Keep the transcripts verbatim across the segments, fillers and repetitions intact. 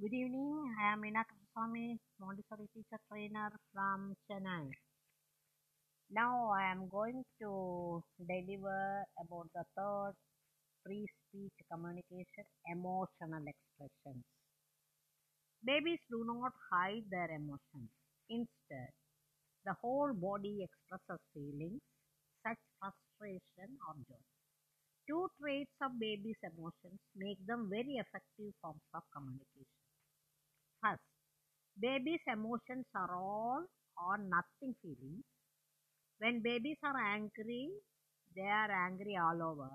Good evening, I am Ina Kusumi, Montessori teacher trainer from Chennai. Now I am going to deliver about the third free speech communication, emotional expressions. Babies do not hide their emotions. Instead, the whole body expresses feelings such as frustration or joy. Two traits of babies' emotions make them very effective forms of communication. First, babies' emotions are all or nothing feelings. When babies are angry, they are angry all over.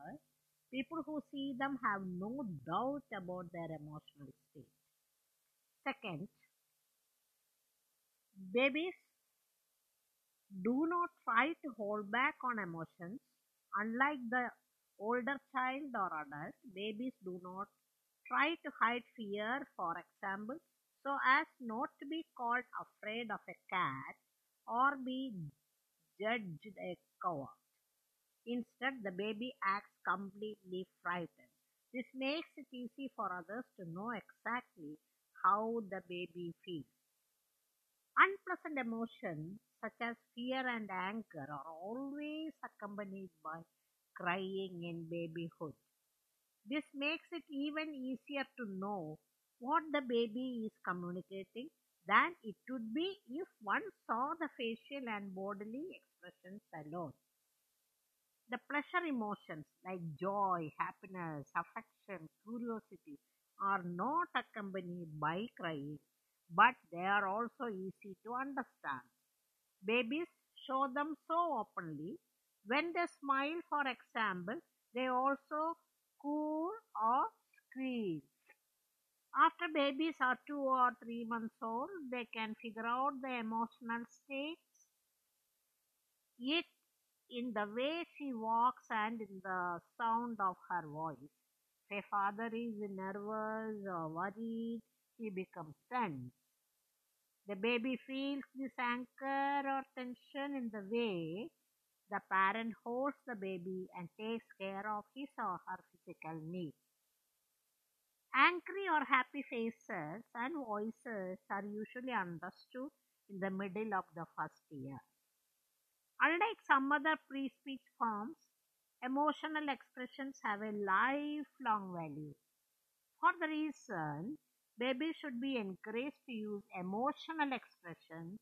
People who see them have no doubt about their emotional state. Second, babies do not try to hold back on emotions. Unlike the older child or adult, babies do not try to hide fear, for example, so as not to be called afraid of a cat or be judged a coward. Instead, the baby acts completely frightened. This makes it easy for others to know exactly how the baby feels. Unpleasant emotions such as fear and anger are always accompanied by crying in babyhood. This makes it even easier to know what the baby is communicating than it would be if one saw the facial and bodily expressions alone. The pleasure emotions like joy, happiness, affection, curiosity are not accompanied by crying, but they are also easy to understand. Babies show them so openly. When they smile, for example, they also coo or squeal. After babies are two or three months old, they can figure out the emotional states. Yet, in the way she walks and in the sound of her voice, if a father is nervous or worried, he becomes tense. The baby feels this anger or tension in the way the parent holds the baby and takes care of his or her physical needs. Angry or happy faces and voices are usually understood in the middle of the first year. Unlike some other pre-speech forms, emotional expressions have a lifelong value. For the reason, babies should be encouraged to use emotional expressions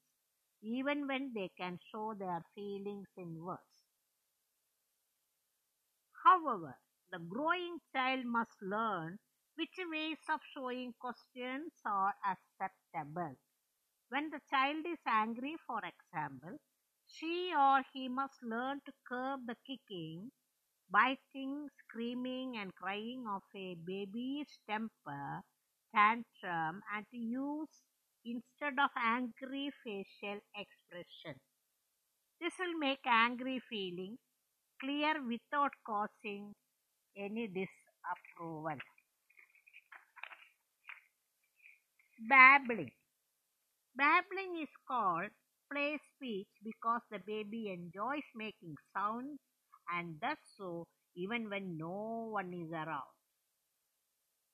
even when they can show their feelings in words. However, the growing child must learn which ways of showing questions are acceptable. When the child is angry, for example, she or he must learn to curb the kicking, biting, screaming and crying of a baby's temper tantrum and to use instead of angry facial expression. This will make angry feelings clear without causing any disapproval. Babbling. Babbling is called play speech because the baby enjoys making sounds and does so even when no one is around.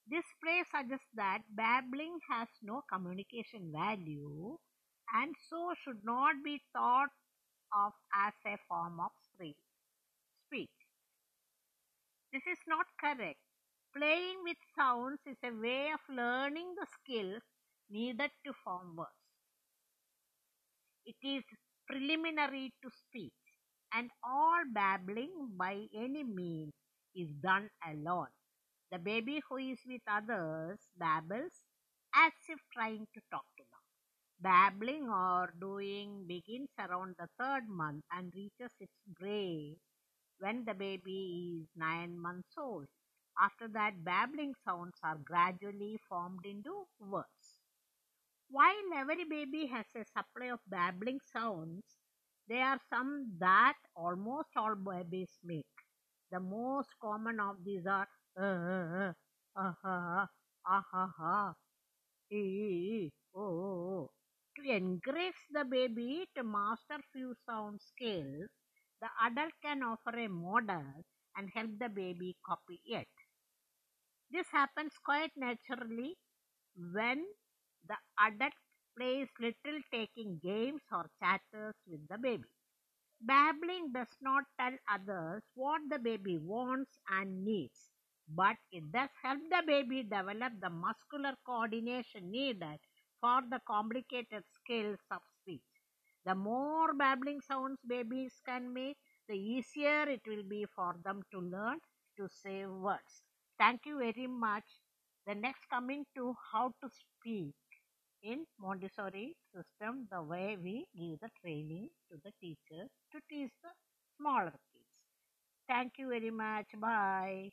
This play suggests that babbling has no communication value and so should not be thought of as a form of speech. This is not correct. Playing with sounds is a way of learning the skills needed to form words. It is preliminary to speech, and all babbling by any means is done alone. The baby who is with others babbles as if trying to talk to them. Babbling or doing begins around the third month and reaches its grade when the baby is nine months old. After that, babbling sounds are gradually formed into words. While every baby has a supply of babbling sounds, there are some that almost all babies make. The most common of these are Uh, uh, uh, uh, uh, uh, uh, ee, oh, oh. To encourage the baby to master few sound skills, the adult can offer a model and help the baby copy it. This happens quite naturally when the adult plays little taking games or chatters with the baby. Babbling does not tell others what the baby wants and needs, but it does help the baby develop the muscular coordination needed for the complicated skills of speech. The more babbling sounds babies can make, the easier it will be for them to learn to say words. Thank you very much. The next coming to how to speak in Montessori system, the way we give the training to the teachers to teach the smaller kids. Thank you very much. Bye.